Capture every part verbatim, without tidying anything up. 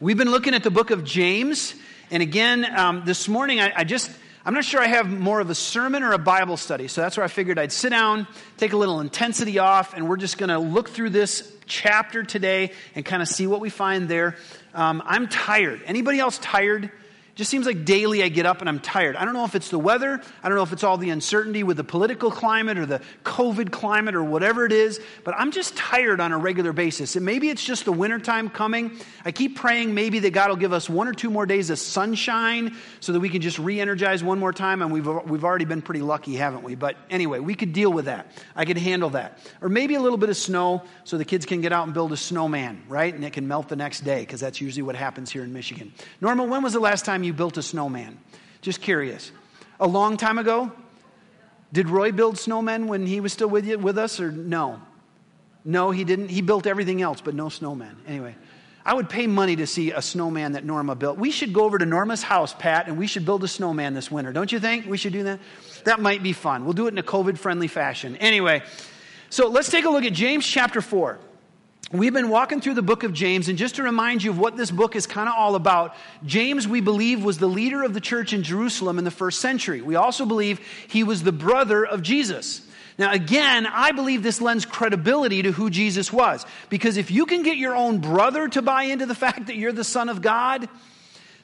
We've been looking at the book of James, and again, um, this morning, I, I just, I'm not sure I have more of a sermon or a Bible study, so that's where I figured I'd sit down, take a little intensity off, and we're just going to look through this chapter today and kind of see what we find there. Um, I'm tired. Anybody else tired? It just seems like daily I get up and I'm tired. I don't know if it's the weather. I don't know if it's all the uncertainty with the political climate or the COVID climate or whatever it is, but I'm just tired on a regular basis. And maybe it's just the wintertime coming. I keep praying maybe that God will give us one or two more days of sunshine so that we can just re-energize one more time, and we've we've already been pretty lucky, haven't we? But anyway, we could deal with that. I could handle that. Or maybe a little bit of snow so the kids can get out and build a snowman, right? And it can melt the next day, because that's usually what happens here in Michigan. Norma, when was the last time you built a snowman? Just curious. A long time ago? Did Roy build snowmen when he was still with you, with us, or no? No, he didn't. He built everything else, but no snowman. Anyway, I would pay money to see a snowman that Norma built. We should go over to Norma's house, Pat, and we should build a snowman this winter. Don't you think we should do that? That might be fun. We'll do it in a COVID-friendly fashion. Anyway, so let's take a look at James chapter four. We've been walking through the book of James, and just to remind you of what this book is kind of all about, James, we believe, was the leader of the church in Jerusalem in the first century. We also believe he was the brother of Jesus. Now, again, I believe this lends credibility to who Jesus was, because if you can get your own brother to buy into the fact that you're the Son of God,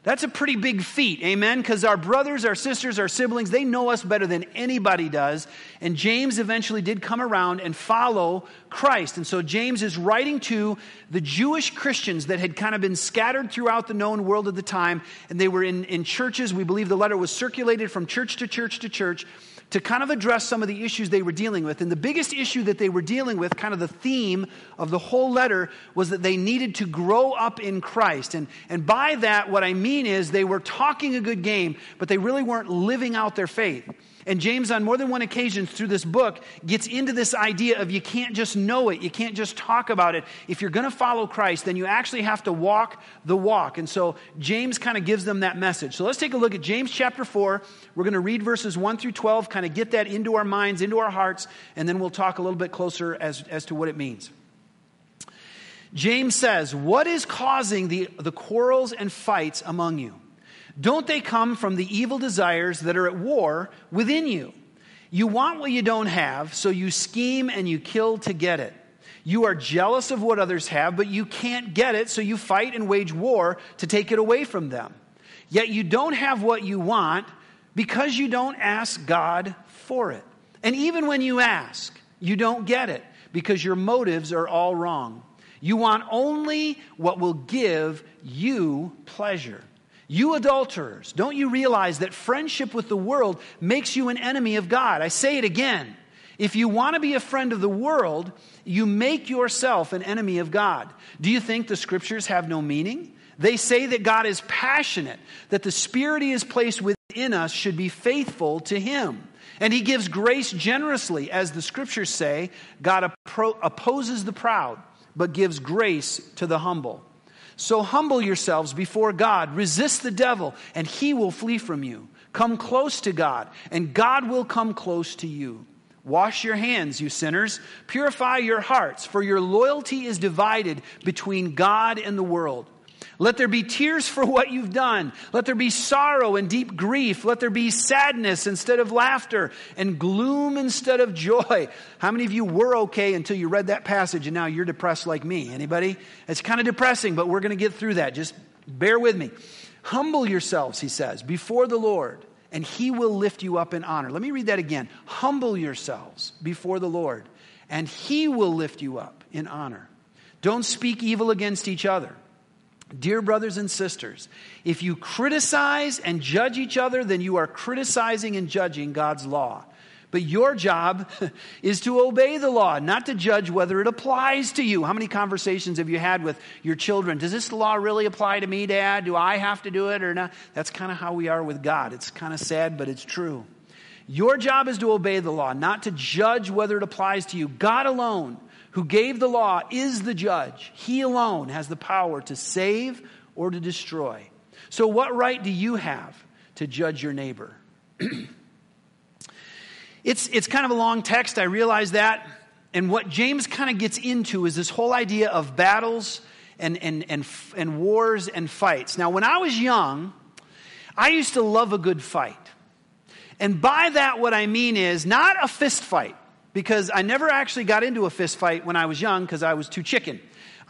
that's a pretty big feat, amen? Because our brothers, our sisters, our siblings, they know us better than anybody does. And James eventually did come around and follow Christ. And so James is writing to the Jewish Christians that had kind of been scattered throughout the known world at the time. And they were in, in churches. We believe the letter was circulated from church to church to church to kind of address some of the issues they were dealing with. And the biggest issue that they were dealing with, kind of the theme of the whole letter, was that they needed to grow up in Christ. And, and by that, what I mean is they were talking a good game, but they really weren't living out their faith. And James, on more than one occasion through this book, gets into this idea of you can't just know it. You can't just talk about it. If you're going to follow Christ, then you actually have to walk the walk. And so James kind of gives them that message. So let's take a look at James chapter four. We're going to read verses one through twelve, kind of get that into our minds, into our hearts, and then we'll talk a little bit closer as, as to what it means. James says, "What is causing the, the quarrels and fights among you? Don't they come from the evil desires that are at war within you? You want what you don't have, so you scheme and you kill to get it. You are jealous of what others have, but you can't get it, so you fight and wage war to take it away from them. Yet you don't have what you want because you don't ask God for it. And even when you ask, you don't get it because your motives are all wrong. You want only what will give you pleasure. You adulterers, don't you realize that friendship with the world makes you an enemy of God? I say it again. If you want to be a friend of the world, you make yourself an enemy of God. Do you think the scriptures have no meaning? They say that God is passionate, that the Spirit He has placed within us should be faithful to Him. And He gives grace generously, as the scriptures say, God opposes the proud, but gives grace to the humble. So humble yourselves before God. Resist the devil, and he will flee from you. Come close to God, and God will come close to you. Wash your hands, you sinners. Purify your hearts, for your loyalty is divided between God and the world. Let there be tears for what you've done. Let there be sorrow and deep grief. Let there be sadness instead of laughter, and gloom instead of joy." How many of you were okay until you read that passage and now you're depressed like me? Anybody? It's kind of depressing, but we're going to get through that. Just bear with me. "Humble yourselves," he says, "before the Lord, and He will lift you up in honor." Let me read that again. "Humble yourselves before the Lord, and He will lift you up in honor. Don't speak evil against each other. Dear brothers and sisters, if you criticize and judge each other, then you are criticizing and judging God's law. But your job is to obey the law, not to judge whether it applies to you." How many conversations have you had with your children? "Does this law really apply to me, Dad? Do I have to do it or not?" That's kind of how we are with God. It's kind of sad, but it's true. Your job is to obey the law, not to judge whether it applies to you. God alone, who gave the law, is the judge. He alone has the power to save or to destroy. So what right do you have to judge your neighbor?" It's, it's kind of a long text, I realize that. And what James kind of gets into is this whole idea of battles and and and and wars and fights. Now, when I was young, I used to love a good fight. And by that, what I mean is not a fist fight, because I never actually got into a fist fight when I was young because I was too chicken.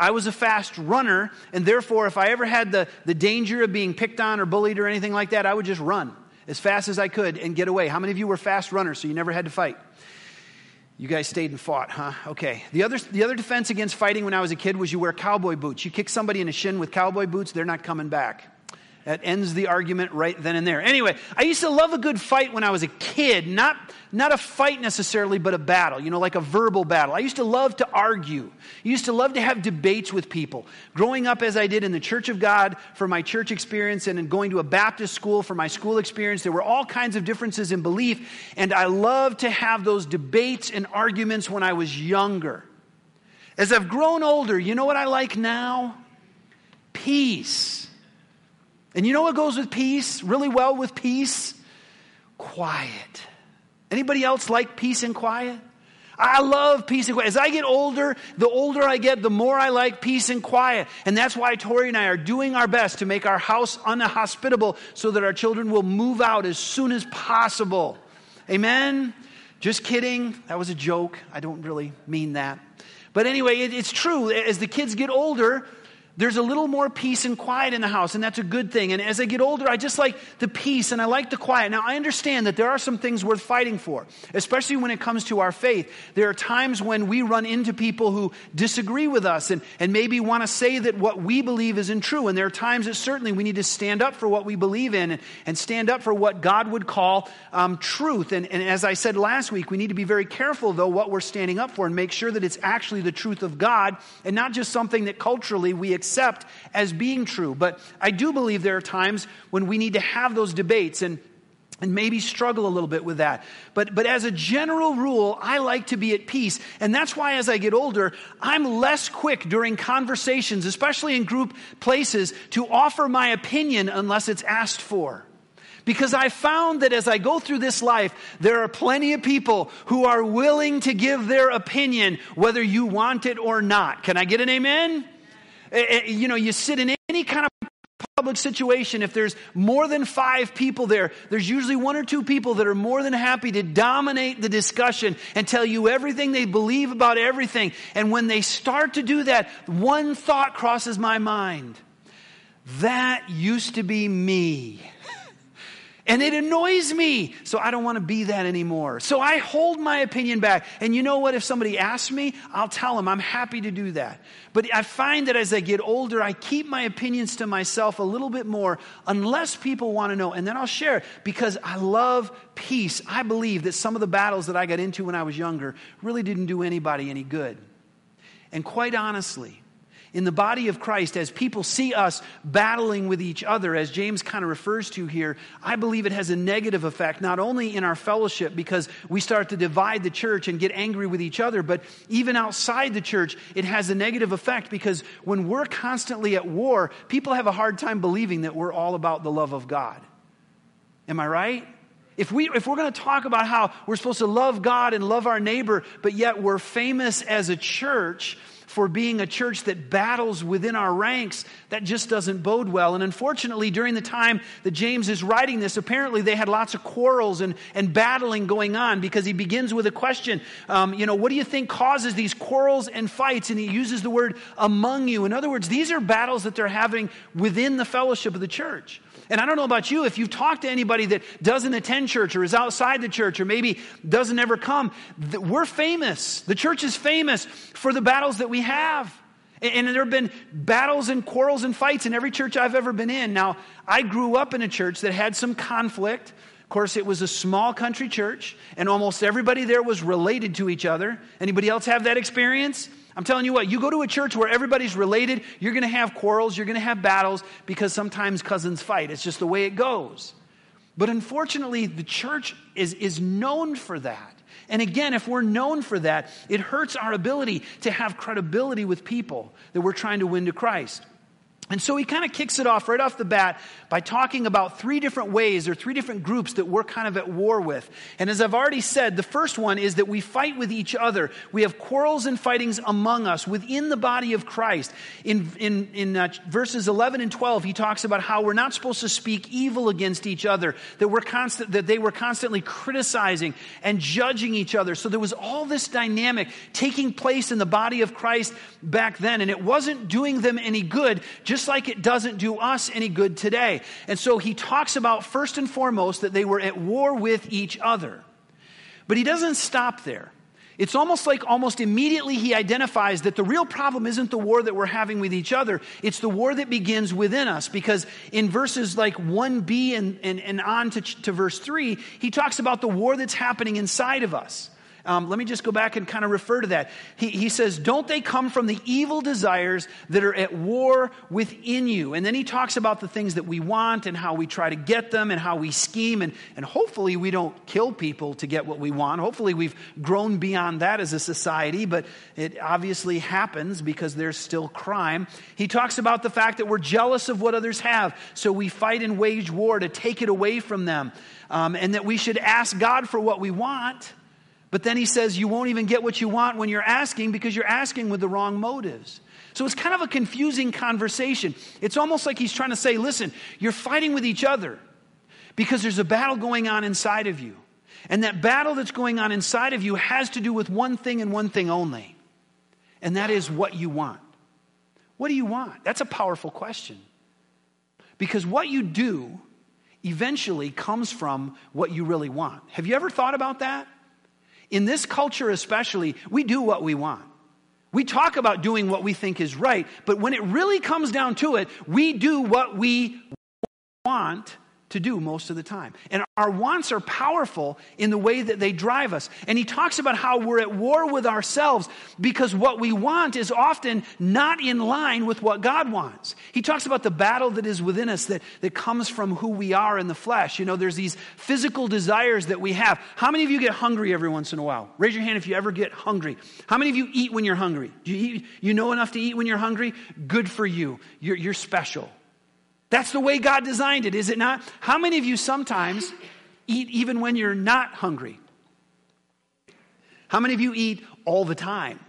I was a fast runner, and therefore, if I ever had the, the danger of being picked on or bullied or anything like that, I would just run as fast as I could and get away. How many of you were fast runners, so you never had to fight? You guys stayed and fought, huh? Okay. The other the other defense against fighting when I was a kid was you wear cowboy boots. You kick somebody in the shin with cowboy boots, they're not coming back. That ends the argument right then and there. Anyway, I used to love a good fight when I was a kid. Not, not a fight necessarily, but a battle. You know, like a verbal battle. I used to love to argue. I used to love to have debates with people. Growing up as I did in the Church of God for my church experience and in going to a Baptist school for my school experience, there were all kinds of differences in belief. And I loved to have those debates and arguments when I was younger. As I've grown older, you know what I like now? Peace. And you know what goes with peace, really well with peace? Quiet. Anybody else like peace and quiet? I love peace and quiet. As I get older, the older I get, the more I like peace and quiet. And that's why Tori and I are doing our best to make our house unhospitable so that our children will move out as soon as possible. Amen? Just kidding. That was a joke. I don't really mean that. But anyway, it, it's true. As the kids get older, there's a little more peace and quiet in the house, and that's a good thing. And as I get older, I just like the peace and I like the quiet. Now, I understand that there are some things worth fighting for, especially when it comes to our faith. There are times when we run into people who disagree with us and, and maybe want to say that what we believe isn't true. And there are times that certainly we need to stand up for what we believe in and, and stand up for what God would call um, truth. And, and as I said last week, we need to be very careful, though, what we're standing up for and make sure that it's actually the truth of God and not just something that culturally we accept. Accept as being true. But I do believe there are times when we need to have those debates and, and maybe struggle a little bit with that. But, but as a general rule, I like to be at peace. And that's why as I get older, I'm less quick during conversations, especially in group places, to offer my opinion unless it's asked for. Because I found that as I go through this life, there are plenty of people who are willing to give their opinion whether you want it or not. Can I get an amen? You know, you sit in any kind of public situation, if there's more than five people there, there's usually one or two people that are more than happy to dominate the discussion and tell you everything they believe about everything. And when they start to do that, one thought crosses my mind. That used to be me. And it annoys me, so I don't want to be that anymore. So I hold my opinion back. And you know what? If somebody asks me, I'll tell them. I'm happy to do that. But I find that as I get older, I keep my opinions to myself a little bit more unless people want to know. And then I'll share because I love peace. I believe that some of the battles that I got into when I was younger really didn't do anybody any good. And quite honestly, in the body of Christ, as people see us battling with each other, as James kind of refers to here, I believe it has a negative effect, not only in our fellowship because we start to divide the church and get angry with each other, but even outside the church, it has a negative effect because when we're constantly at war, people have a hard time believing that we're all about the love of God. Am I right? If, we, if we're going to talk about how we're supposed to love God and love our neighbor, but yet we're famous as a church for being a church that battles within our ranks, that just doesn't bode well. And unfortunately, during the time that James is writing this, apparently they had lots of quarrels and, and battling going on because he begins with a question. Um, you know, what do you think causes these quarrels and fights? And he uses the word among you. In other words, these are battles that they're having within the fellowship of the church. And I don't know about you, if you've talked to anybody that doesn't attend church or is outside the church or maybe doesn't ever come, we're famous. The church is famous for the battles that we have. And there have been battles and quarrels and fights in every church I've ever been in. Now, I grew up in a church that had some conflict. Of course, it was a small country church, and almost everybody there was related to each other. Anybody else have that experience? I'm telling you what, you go to a church where everybody's related, you're going to have quarrels, you're going to have battles, because sometimes cousins fight. It's just the way it goes. But unfortunately, the church is, is known for that. And again, if we're known for that, it hurts our ability to have credibility with people that we're trying to win to Christ. And so he kind of kicks it off right off the bat by talking about three different ways or three different groups that we're kind of at war with. And as I've already said, the first one is that we fight with each other. We have quarrels and fightings among us within the body of Christ. In in, in uh, verses eleven and twelve, he talks about how we're not supposed to speak evil against each other, that we're constant, that they were constantly criticizing and judging each other. So there was all this dynamic taking place in the body of Christ back then, and it wasn't doing them any good, just Just like it doesn't do us any good today. And so he talks about, first and foremost, that they were at war with each other. But he doesn't stop there. It's almost like almost immediately he identifies that the real problem isn't the war that we're having with each other. It's the war that begins within us. Because in verses like one B and, and, and on to, to verse three, he talks about the war that's happening inside of us. Um, let me just go back and kind of refer to that. He, he says, don't they come from the evil desires that are at war within you? And then he talks about the things that we want and how we try to get them and how we scheme. And, and hopefully we don't kill people to get what we want. Hopefully we've grown beyond that as a society, but it obviously happens because there's still crime. He talks about the fact that we're jealous of what others have, so we fight and wage war to take it away from them. Um, and that we should ask God for what we want. But then he says you won't even get what you want when you're asking because you're asking with the wrong motives. So it's kind of a confusing conversation. It's almost like he's trying to say, listen, you're fighting with each other because there's a battle going on inside of you. And that battle that's going on inside of you has to do with one thing and one thing only. And that is what you want. What do you want? That's a powerful question. Because what you do eventually comes from what you really want. Have you ever thought about that? In this culture especially, we do what we want. We talk about doing what we think is right, but when it really comes down to it, we do what we want to do most of the time. And our wants are powerful in the way that they drive us. And he talks about how we're at war with ourselves because what we want is often not in line with what God wants. He talks about the battle that is within us that, that comes from who we are in the flesh. You know, there's these physical desires that we have. How many of you get hungry every once in a while? Raise your hand if you ever get hungry. How many of you eat when you're hungry? Do you eat, you know enough to eat when you're hungry? Good for you. You're, you're special. That's the way God designed it, is it not? How many of you sometimes eat even when you're not hungry? How many of you eat all the time?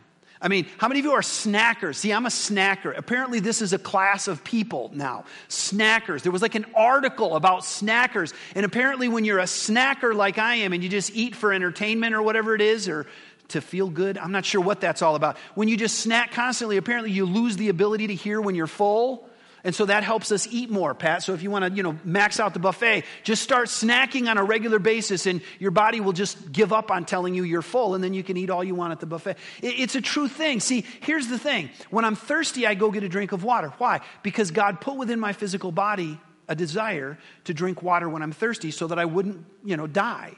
I mean, how many of you are snackers? See, I'm a snacker. Apparently, this is a class of people now. Snackers. There was like an article about snackers. And apparently, when you're a snacker like I am and you just eat for entertainment or whatever it is or to feel good, I'm not sure what that's all about. When you just snack constantly, apparently you lose the ability to hear when you're full. And so that helps us eat more, Pat. So if you want to, you know, max out the buffet, just start snacking on a regular basis and your body will just give up on telling you you're full and then you can eat all you want at the buffet. It's a true thing. See, here's the thing. When I'm thirsty, I go get a drink of water. Why? Because God put within my physical body a desire to drink water when I'm thirsty so that I wouldn't, you know, die.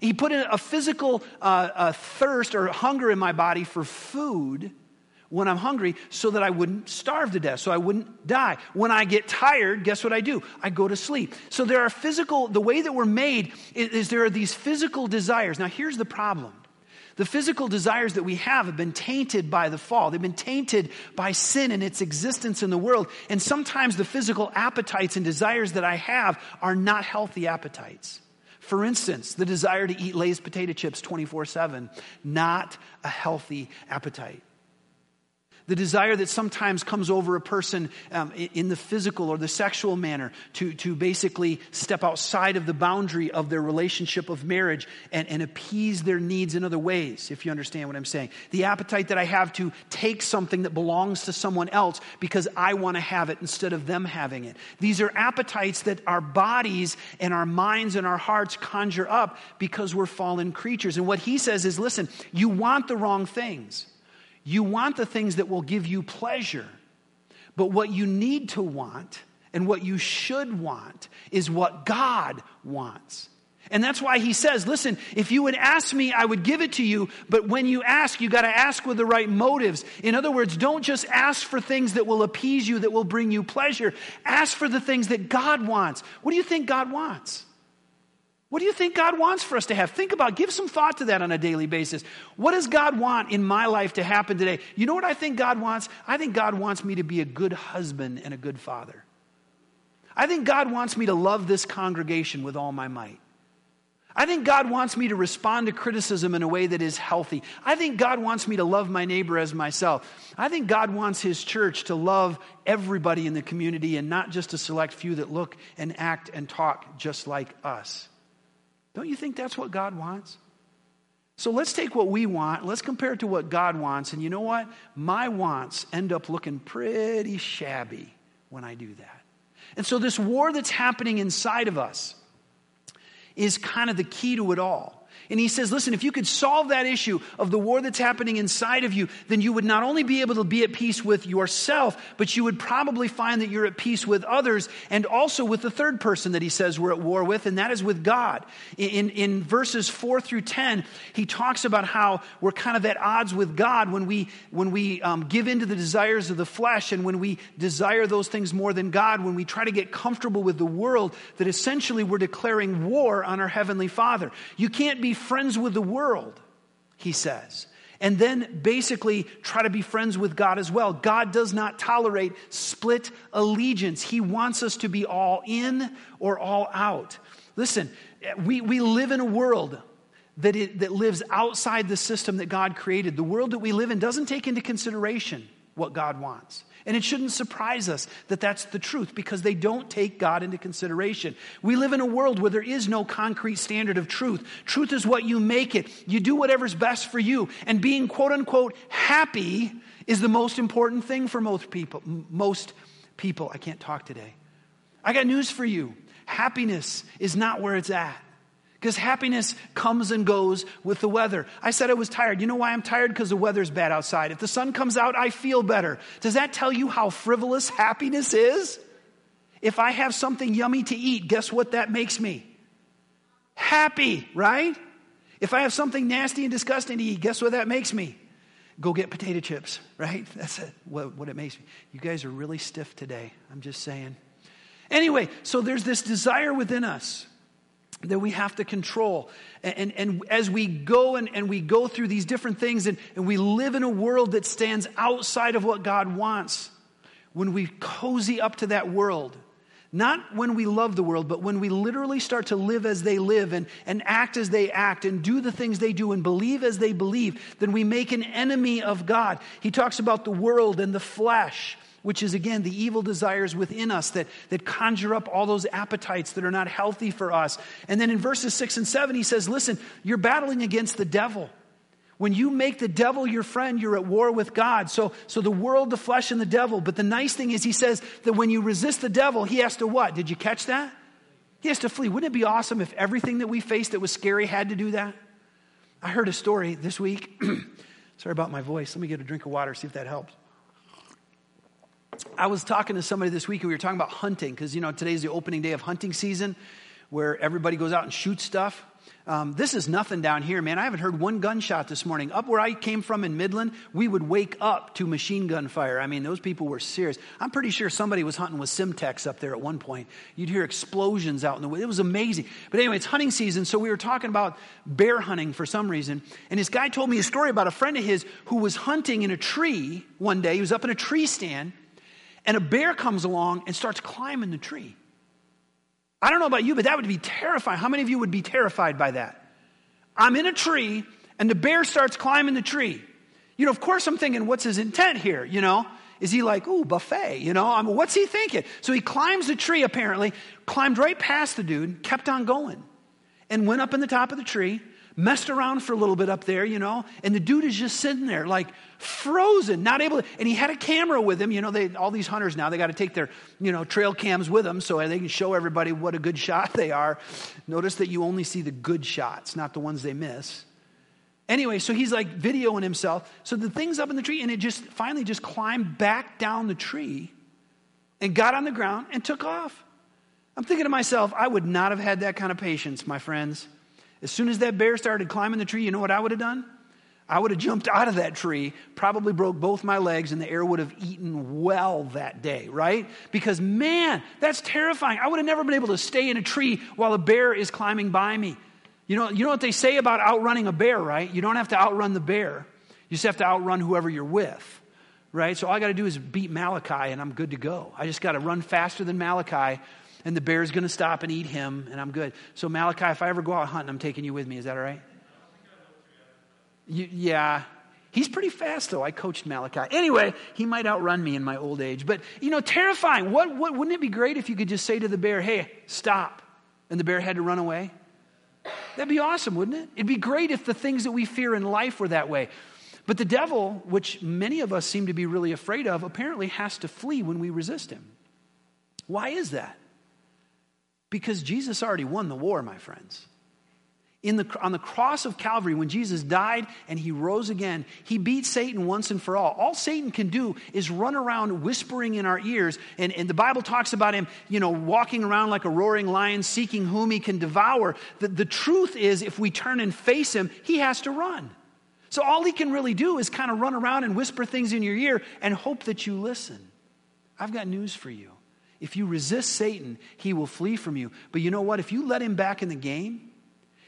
He put in a physical uh, a thirst or hunger in my body for food when I'm hungry, so that I wouldn't starve to death, so I wouldn't die. When I get tired, guess what I do? I go to sleep. So there are physical, the way that we're made is, is there are these physical desires. Now here's the problem. The physical desires that we have have been tainted by the fall. They've been tainted by sin and its existence in the world. And sometimes the physical appetites and desires that I have are not healthy appetites. For instance, the desire to eat Lay's potato chips twenty-four seven, not a healthy appetite. The desire that sometimes comes over a person um, in the physical or the sexual manner to, to basically step outside of the boundary of their relationship of marriage and, and appease their needs in other ways, if you understand what I'm saying. The appetite that I have to take something that belongs to someone else because I want to have it instead of them having it. These are appetites that our bodies and our minds and our hearts conjure up because we're fallen creatures. And what he says is, listen, you want the wrong things. You want the things that will give you pleasure, but what you need to want and what you should want is what God wants. And that's why he says, listen, if you would ask me, I would give it to you, but when you ask, you got to ask with the right motives. In other words, don't just ask for things that will appease you, that will bring you pleasure. Ask for the things that God wants. What do you think God wants? What do you think God wants for us to have? Think about, give some thought to that on a daily basis. What does God want in my life to happen today? You know what I think God wants? I think God wants me to be a good husband and a good father. I think God wants me to love this congregation with all my might. I think God wants me to respond to criticism in a way that is healthy. I think God wants me to love my neighbor as myself. I think God wants his church to love everybody in the community and not just a select few that look and act and talk just like us. Don't you think that's what God wants? So let's take what we want, let's compare it to what God wants, and you know what? My wants end up looking pretty shabby when I do that. And so this war that's happening inside of us is kind of the key to it all. And he says, listen, if you could solve that issue of the war that's happening inside of you, then you would not only be able to be at peace with yourself, but you would probably find that you're at peace with others and also with the third person that he says we're at war with, and that is with God. In, in verses four through ten, he talks about how we're kind of at odds with God when we, when we um, give into the desires of the flesh and when we desire those things more than God, when we try to get comfortable with the world, that essentially we're declaring war on our Heavenly Father. You can't be friends with the world, he says, and then basically try to be friends with God as well. God does not tolerate split allegiance. He wants us to be all in or all out. Listen, we, we live in a world that, it, that lives outside the system that God created. The world that we live in doesn't take into consideration what God wants. And it shouldn't surprise us that that's the truth, because they don't take God into consideration. We live in a world where there is no concrete standard of truth. Truth is what you make it. You do whatever's best for you. And being quote unquote happy is the most important thing for most people. Most people. I can't talk today. I got news for you. Happiness is not where it's at. Because happiness comes and goes with the weather. I said I was tired. You know why I'm tired? Because the weather's bad outside. If the sun comes out, I feel better. Does that tell you how frivolous happiness is? If I have something yummy to eat, guess what that makes me? Happy, right? If I have something nasty and disgusting to eat, guess what that makes me? Go get potato chips, right? That's it, what, what it makes me. You guys are really stiff today. I'm just saying. Anyway, so there's this desire within us that we have to control. And, and, and as we go and, and we go through these different things and, and we live in a world that stands outside of what God wants, when we cozy up to that world, not when we love the world, but when we literally start to live as they live and, and act as they act and do the things they do and believe as they believe, then we make an enemy of God. He talks about the world and the flesh, which is, again, the evil desires within us that, that conjure up all those appetites that are not healthy for us. And then in verses six and seven, he says, listen, you're battling against the devil. When you make the devil your friend, you're at war with God. So, so the world, the flesh, and the devil. But the nice thing is he says that when you resist the devil, he has to what? Did you catch that? He has to flee. Wouldn't it be awesome if everything that we faced that was scary had to do that? I heard a story this week. Sorry about my voice. Let me get a drink of water, see if that helps. I was talking to somebody this week and we were talking about hunting because, you know, today's the opening day of hunting season where everybody goes out and shoots stuff. Um, this is nothing down here, man. I haven't heard one gunshot this morning. Up where I came from in Midland, we would wake up to machine gun fire. I mean, those people were serious. I'm pretty sure somebody was hunting with Simtex up there at one point. You'd hear explosions out in the woods. It was amazing. But anyway, it's hunting season, so we were talking about bear hunting for some reason. And this guy told me a story about a friend of his who was hunting in a tree one day. He was up in a tree stand, and a bear comes along and starts climbing the tree. I don't know about you, but that would be terrifying. How many of you would be terrified by that? I'm in a tree, and the bear starts climbing the tree. You know, of course I'm thinking, what's his intent here, you know? Is he like, ooh, buffet, you know? I mean, what's he thinking? So he climbs the tree, apparently, climbed right past the dude, kept on going, and went up in the top of the tree, messed around for a little bit up there, you know, and the dude is just sitting there like frozen, not able to, and he had a camera with him, you know, they, all these hunters now, they got to take their, you know, trail cams with them so they can show everybody what a good shot they are. Notice that you only see the good shots, not the ones they miss. Anyway, so he's like videoing himself. So the thing's up in the tree and it just finally just climbed back down the tree and got on the ground and took off. I'm thinking to myself, I would not have had that kind of patience, my friends. As soon as that bear started climbing the tree, you know what I would have done? I would have jumped out of that tree, probably broke both my legs, and the air would have eaten well that day, right? Because, man, that's terrifying. I would have never been able to stay in a tree while a bear is climbing by me. You know, you know what they say about outrunning a bear, right? You don't have to outrun the bear. You just have to outrun whoever you're with, right? So all I got to do is beat Malachi, and I'm good to go. I just got to run faster than Malachi, and the bear's going to stop and eat him, and I'm good. So Malachi, if I ever go out hunting, I'm taking you with me. Is that all right? You, yeah, he's pretty fast though. I coached Malachi. Anyway, he might outrun me in my old age, but you know, terrifying. What, what, wouldn't it be great if you could just say to the bear, hey, stop, and the bear had to run away? That'd be awesome, wouldn't it? It'd be great if the things that we fear in life were that way. But the devil, which many of us seem to be really afraid of, apparently has to flee when we resist him. Why is that? Because Jesus already won the war, my friends. In the, on the cross of Calvary, when Jesus died and he rose again, he beat Satan once and for all. All Satan can do is run around whispering in our ears. And, and the Bible talks about him, you know, walking around like a roaring lion, seeking whom he can devour. The, the truth is, if we turn and face him, he has to run. So all he can really do is kind of run around and whisper things in your ear and hope that you listen. I've got news for you. If you resist Satan, he will flee from you. But you know what? If you let him back in the game,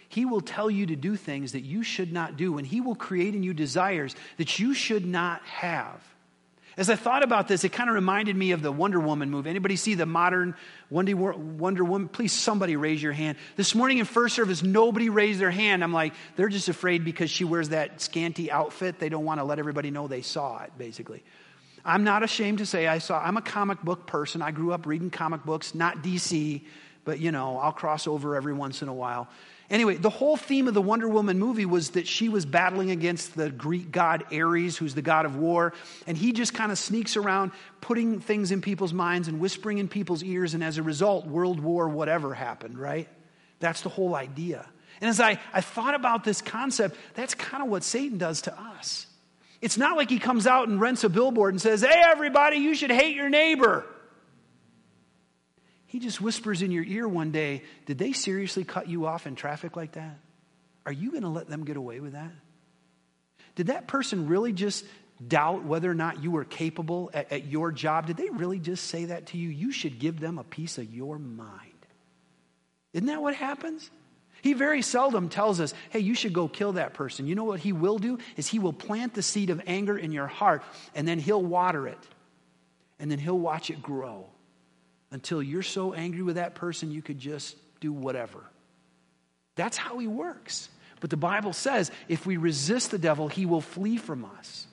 he will tell you to do things that you should not do, and he will create in you desires that you should not have. As I thought about this, it kind of reminded me of the Wonder Woman movie. Anybody see the modern Wonder Woman? Please, somebody raise your hand. This morning in first service, nobody raised their hand. I'm like, they're just afraid because she wears that scanty outfit. They don't want to let everybody know they saw it, basically. I'm not ashamed to say I saw. I'm a comic book person. I grew up reading comic books, not D C, but, you know, I'll cross over every once in a while. Anyway, the whole theme of the Wonder Woman movie was that she was battling against the Greek god Ares, who's the god of war, and he just kind of sneaks around putting things in people's minds and whispering in people's ears, and as a result, World War whatever happened, right? That's the whole idea. And as I, I thought about this concept, that's kind of what Satan does to us. It's not like he comes out and rents a billboard and says, hey, everybody, you should hate your neighbor. He just whispers in your ear one day, did they seriously cut you off in traffic like that? Are you going to let them get away with that? Did that person really just doubt whether or not you were capable at, at your job? Did they really just say that to you? You should give them a piece of your mind. Isn't that what happens? He very seldom tells us, hey, you should go kill that person. You know what he will do is he will plant the seed of anger in your heart, and then he'll water it, and then he'll watch it grow. Until you're so angry with that person, you could just do whatever. That's how he works. But the Bible says if we resist the devil, he will flee from us.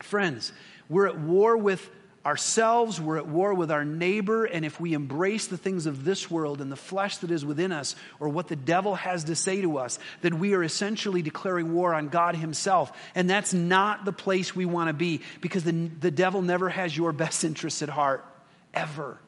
Friends, we're at war with ourselves, we're at war with our neighbor, and if we embrace the things of this world and the flesh that is within us, or what the devil has to say to us, then we are essentially declaring war on God himself. And that's not the place we want to be, because the, the devil never has your best interests at heart, ever.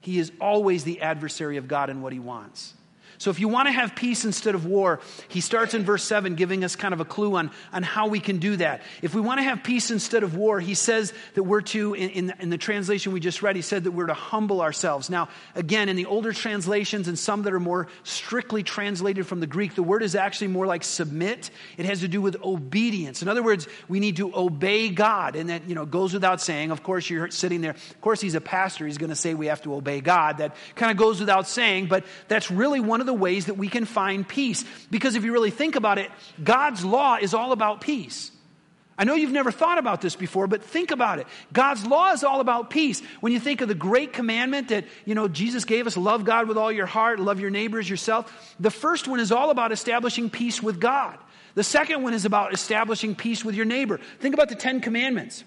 He is always the adversary of God and what he wants. So if you want to have peace instead of war, he starts in verse seven giving us kind of a clue on, on how we can do that. If we want to have peace instead of war, he says that we're to, in, in, in the translation we just read, he said that we're to humble ourselves. Now, again, in the older translations and some that are more strictly translated from the Greek, the word is actually more like submit. It has to do with obedience. In other words, we need to obey God. And that, you know, goes without saying. Of course, you're sitting there. Of course, he's a pastor. He's going to say we have to obey God. That kind of goes without saying, but that's really one of the ways that we can find peace. Because if you really think about it, God's law is all about peace. I know you've never thought about this before, but think about it. God's law is all about peace. When you think of the great commandment that, you know, Jesus gave us, love God with all your heart, love your neighbor as yourself, the first one is all about establishing peace with God. The second one is about establishing peace with your neighbor. Think about the Ten Commandments.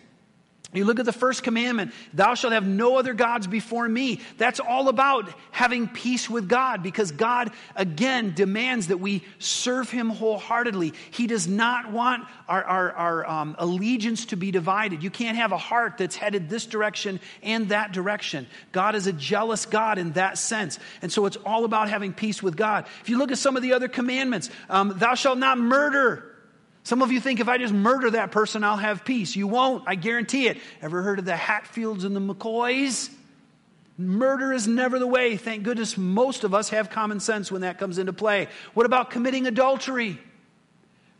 You look at the first commandment, thou shalt have no other gods before me. That's all about having peace with God, because God, again, demands that we serve him wholeheartedly. He does not want our, our, our um, allegiance to be divided. You can't have a heart that's headed this direction and that direction. God is a jealous God in that sense. And so it's all about having peace with God. If you look at some of the other commandments, um, thou shalt not murder. Some of you think if I just murder that person, I'll have peace. You won't, I guarantee it. Ever heard of the Hatfields and the McCoys? Murder is never the way. Thank goodness most of us have common sense when that comes into play. What about committing adultery?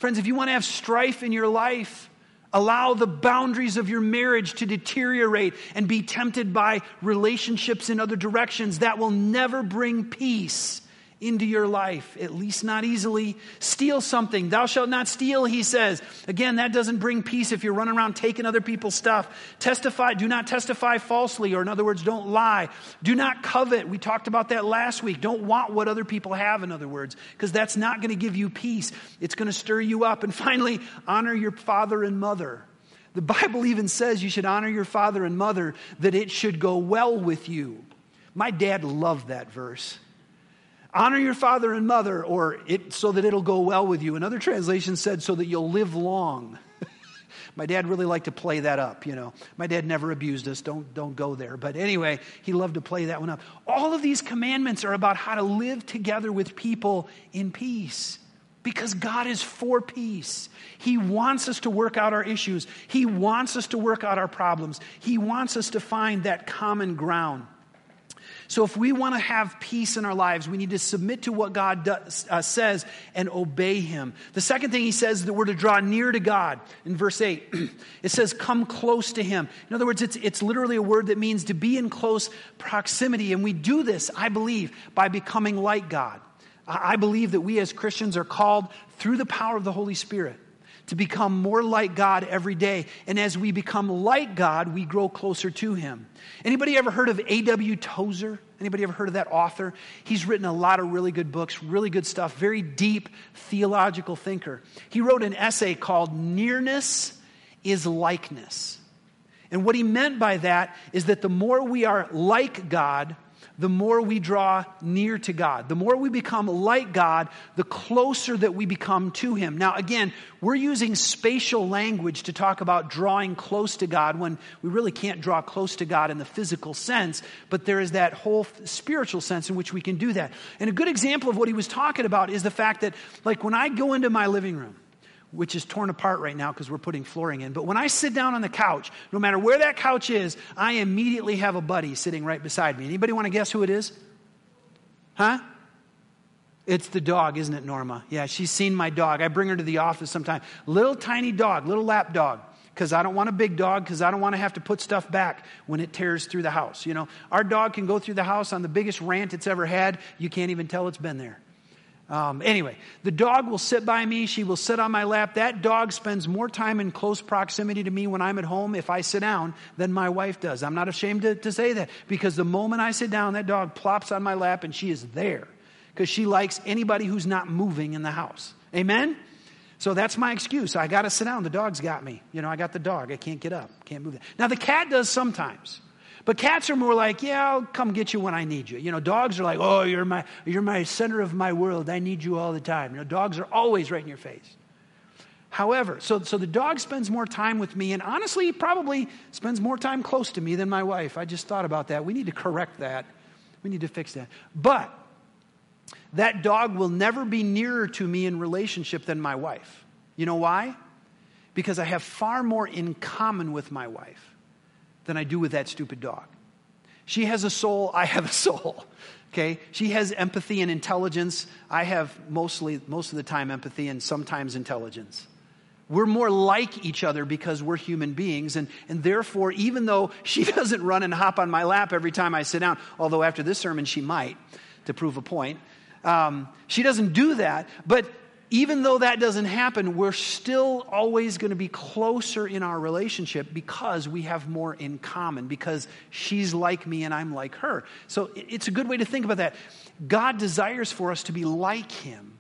Friends, if you want to have strife in your life, allow the boundaries of your marriage to deteriorate and be tempted by relationships in other directions. That will never bring peace into your life, at least not easily. Steal something. Thou shalt not steal, he says. Again, that doesn't bring peace if you're running around taking other people's stuff. Testify. Do not testify falsely, or in other words, don't lie. Do not covet. We talked about that last week. Don't want what other people have, in other words, because that's not going to give you peace. It's going to stir you up. And finally, honor your father and mother. The Bible even says you should honor your father and mother, that it should go well with you. My dad loved that verse. Honor your father and mother, or it, so that it'll go well with you. Another translation said, so that you'll live long. My dad really liked to play that up, you know. My dad never abused us. Don't, don't go there. But anyway, he loved to play that one up. All of these commandments are about how to live together with people in peace, because God is for peace. He wants us to work out our issues. He wants us to work out our problems. He wants us to find that common ground. So if we want to have peace in our lives, we need to submit to what God does, uh, says and obey him. The second thing he says is that we're to draw near to God. In verse eight, it says, come close to him. In other words, it's, it's literally a word that means to be in close proximity. And we do this, I believe, by becoming like God. I believe that we as Christians are called through the power of the Holy Spirit to become more like God every day. And as we become like God, we grow closer to him. Anybody ever heard of A W Tozer? Anybody ever heard of that author? He's written a lot of really good books, really good stuff, very deep theological thinker. He wrote an essay called Nearness is Likeness. And what he meant by that is that the more we are like God, the more we draw near to God. The more we become like God, the closer that we become to him. Now, again, we're using spatial language to talk about drawing close to God when we really can't draw close to God in the physical sense, but there is that whole spiritual sense in which we can do that. And a good example of what he was talking about is the fact that, like, when I go into my living room, which is torn apart right now because we're putting flooring in. But when I sit down on the couch, no matter where that couch is, I immediately have a buddy sitting right beside me. Anybody want to guess who it is? Huh? It's the dog, isn't it, Norma? Yeah, she's seen my dog. I bring her to the office sometime. Little tiny dog, little lap dog, because I don't want a big dog, because I don't want to have to put stuff back when it tears through the house. You know, our dog can go through the house on the biggest rant it's ever had. You can't even tell it's been there. Um, anyway, the dog will sit by me. She will sit on my lap. That dog spends more time in close proximity to me when I'm at home, if I sit down, than my wife does. I'm not ashamed to, to say that, because the moment I sit down, that dog plops on my lap and she is there, because she likes anybody who's not moving in the house. Amen? So that's my excuse. I got to sit down. The dog's got me. You know, I got the dog. I can't get up. Can't move. That. Now, the cat does sometimes. But cats are more like, yeah, I'll come get you when I need you. You know, dogs are like, oh, you're my you're my center of my world. I need you all the time. You know, dogs are always right in your face. However, so so the dog spends more time with me, and honestly, probably spends more time close to me than my wife. I just thought about that. We need to correct that. We need to fix that. But that dog will never be nearer to me in relationship than my wife. You know why? Because I have far more in common with my wife than I do with that stupid dog. She has a soul, I have a soul, okay? She has empathy and intelligence. I have mostly, most of the time empathy and sometimes intelligence. We're more like each other because we're human beings, and, and therefore, even though she doesn't run and hop on my lap every time I sit down, although after this sermon she might, to prove a point, um, she doesn't do that, but even though that doesn't happen, we're still always going to be closer in our relationship because we have more in common, because she's like me and I'm like her. So it's a good way to think about that. God desires for us to be like him,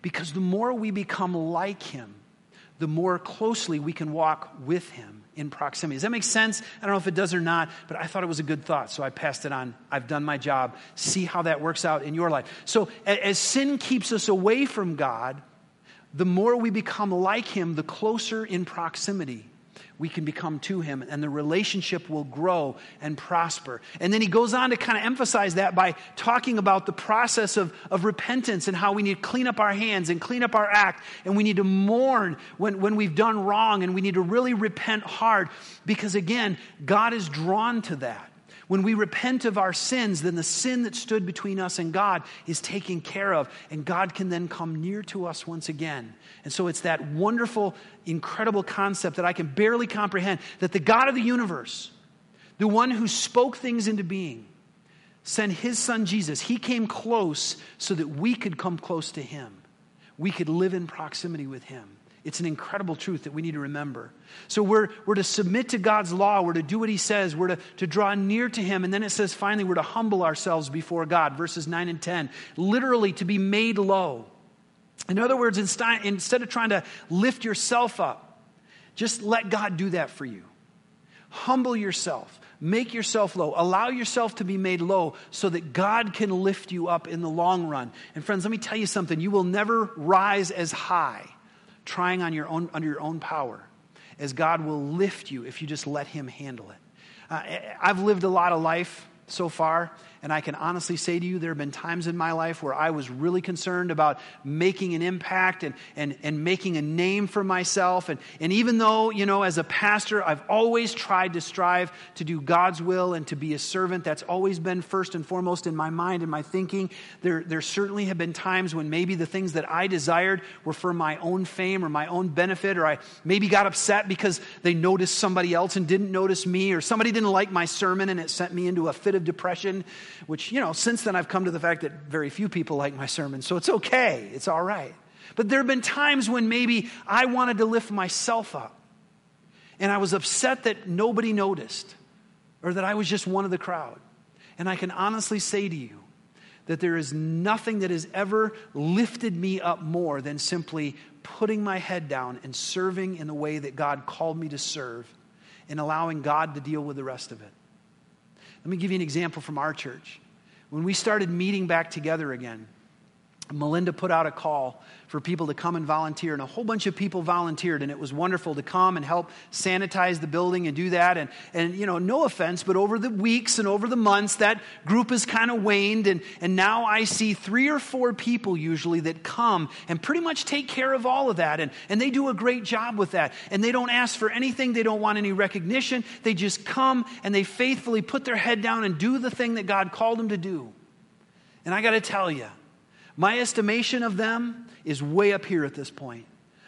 because the more we become like him, the more closely we can walk with him in proximity. Does that make sense? I don't know if it does or not, but I thought it was a good thought, so I passed it on. I've done my job. See how that works out in your life. So as sin keeps us away from God, the more we become like him, the closer in proximity we can become to him, and the relationship will grow and prosper. And then he goes on to kind of emphasize that by talking about the process of, of repentance, and how we need to clean up our hands and clean up our act, and we need to mourn when, when we've done wrong, and we need to really repent hard, because, again, God is drawn to that. When we repent of our sins, then the sin that stood between us and God is taken care of, and God can then come near to us once again. And so it's that wonderful, incredible concept that I can barely comprehend, that the God of the universe, the one who spoke things into being, sent his son Jesus. He came close so that we could come close to him. We could live in proximity with him. It's an incredible truth that we need to remember. So we're, we're to submit to God's law. We're to do what he says. We're to, to draw near to him. And then it says, finally, we're to humble ourselves before God. Verses nine and ten, literally to be made low. In other words, instead, instead of trying to lift yourself up, just let God do that for you. Humble yourself. Make yourself low. Allow yourself to be made low so that God can lift you up in the long run. And friends, let me tell you something. You will never rise as high trying on your own, under your own power, as God will lift you if you just let him handle it. Uh, I've lived a lot of life so far, and I can honestly say to you, there have been times in my life where I was really concerned about making an impact and and, and making a name for myself. And, and even though, you know, as a pastor, I've always tried to strive to do God's will and to be a servant. That's always been first and foremost in my mind and my thinking. There, there certainly have been times when maybe the things that I desired were for my own fame or my own benefit, or I maybe got upset because they noticed somebody else and didn't notice me, or somebody didn't like my sermon and it sent me into a fit of depression, which, you know, since then I've come to the fact that very few people like my sermon, so it's okay, it's all right. But there have been times when maybe I wanted to lift myself up, and I was upset that nobody noticed, or that I was just one of the crowd. And I can honestly say to you that there is nothing that has ever lifted me up more than simply putting my head down and serving in the way that God called me to serve, and allowing God to deal with the rest of it. Let me give you an example from our church. When we started meeting back together again, Melinda put out a call for people to come and volunteer, and a whole bunch of people volunteered, and it was wonderful to come and help sanitize the building and do that. And, and you know, no offense, but over the weeks and over the months, that group has kind of waned, and, and now I see three or four people usually that come and pretty much take care of all of that, and, and they do a great job with that, and they don't ask for anything, they don't want any recognition, they just come and they faithfully put their head down and do the thing that God called them to do. And I got to tell you, my estimation of them is way up here at this point.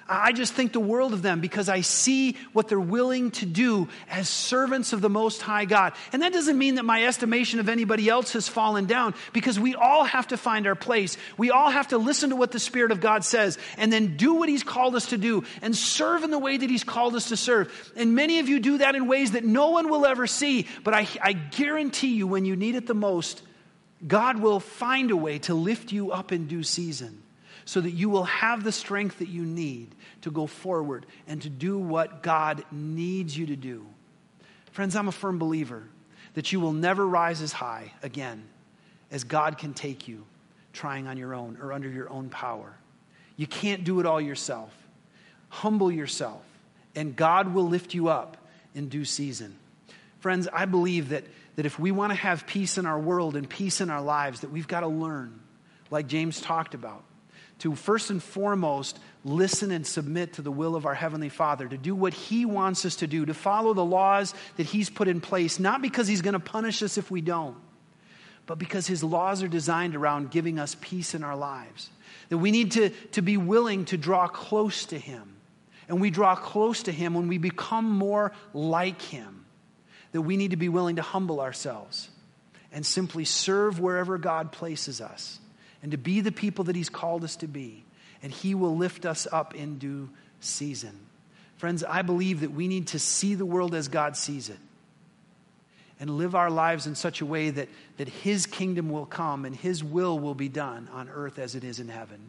I just think the world of them because I see what they're willing to do as servants of the Most High God. And that doesn't mean that my estimation of anybody else has fallen down, because we all have to find our place. We all have to listen to what the Spirit of God says and then do what he's called us to do and serve in the way that he's called us to serve. And many of you do that in ways that no one will ever see, but I, I guarantee you when you need it the most, God will find a way to lift you up in due season so that you will have the strength that you need to go forward and to do what God needs you to do. Friends, I'm a firm believer that you will never rise as high again as God can take you trying on your own or under your own power. You can't do it all yourself. Humble yourself, and God will lift you up in due season. Friends, I believe that that if we want to have peace in our world and peace in our lives, that we've got to learn, like James talked about, to first and foremost listen and submit to the will of our Heavenly Father, to do what he wants us to do, to follow the laws that he's put in place, not because he's going to punish us if we don't, but because his laws are designed around giving us peace in our lives. That we need to, to be willing to draw close to him. And we draw close to him when we become more like him. That we need to be willing to humble ourselves and simply serve wherever God places us, and to be the people that he's called us to be, and he will lift us up in due season. Friends, I believe that we need to see the world as God sees it and live our lives in such a way that, that his kingdom will come and his will will be done on earth as it is in heaven.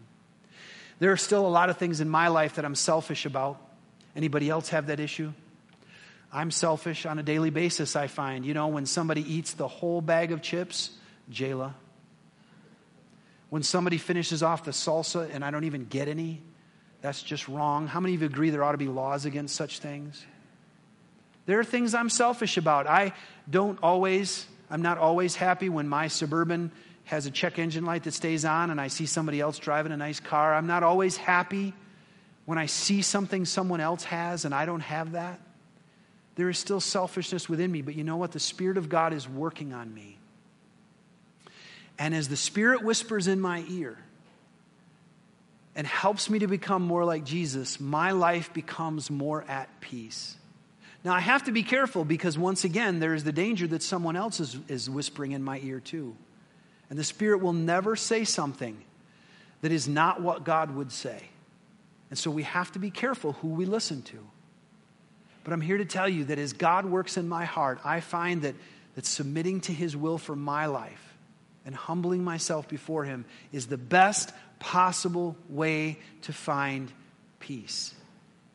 There are still a lot of things in my life that I'm selfish about. Anybody else have that issue? I'm selfish on a daily basis, I find. You know, when somebody eats the whole bag of chips, Jayla. When somebody finishes off the salsa and I don't even get any, that's just wrong. How many of you agree there ought to be laws against such things? There are things I'm selfish about. I don't always, I'm not always happy when my Suburban has a check engine light that stays on and I see somebody else driving a nice car. I'm not always happy when I see something someone else has and I don't have that. There is still selfishness within me, but you know what? The Spirit of God is working on me. And as the Spirit whispers in my ear and helps me to become more like Jesus, my life becomes more at peace. Now, I have to be careful because, once again, there is the danger that someone else is, is whispering in my ear too. And the Spirit will never say something that is not what God would say. And so we have to be careful who we listen to. But I'm here to tell you that as God works in my heart, I find that, that submitting to His will for my life and humbling myself before Him is the best possible way to find peace.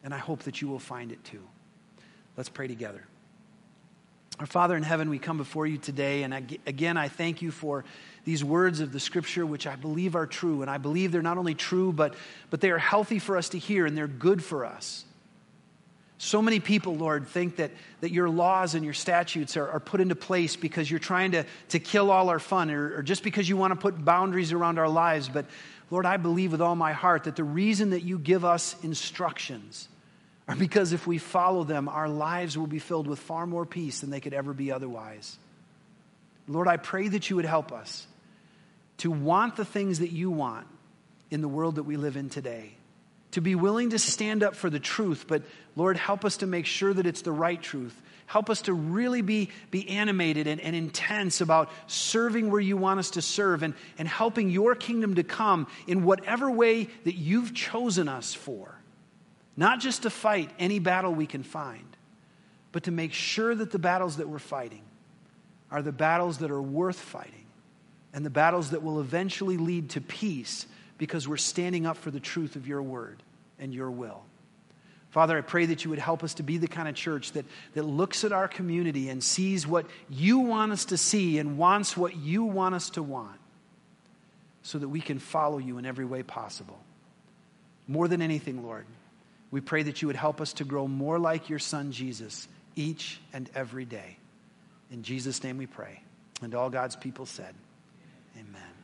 And I hope that you will find it too. Let's pray together. Our Father in heaven, we come before you today, and I, again, I thank you for these words of the Scripture, which I believe are true, and I believe they're not only true, but, but they are healthy for us to hear, and they're good for us. So many people, Lord, think that, that your laws and your statutes are, are put into place because you're trying to, to kill all our fun, or, or just because you want to put boundaries around our lives, but Lord, I believe with all my heart that the reason that you give us instructions are because if we follow them, our lives will be filled with far more peace than they could ever be otherwise. Lord, I pray that you would help us to want the things that you want in the world that we live in today, to be willing to stand up for the truth, but Lord, help us to make sure that it's the right truth. Help us to really be, be animated and, and intense about serving where you want us to serve and, and helping your kingdom to come in whatever way that you've chosen us for. Not just to fight any battle we can find, but to make sure that the battles that we're fighting are the battles that are worth fighting and the battles that will eventually lead to peace because we're standing up for the truth of your word and your will. Father, I pray that you would help us to be the kind of church that, that looks at our community and sees what you want us to see and wants what you want us to want so that we can follow you in every way possible. More than anything, Lord, we pray that you would help us to grow more like your Son, Jesus, each and every day. In Jesus' name we pray. And all God's people said, amen.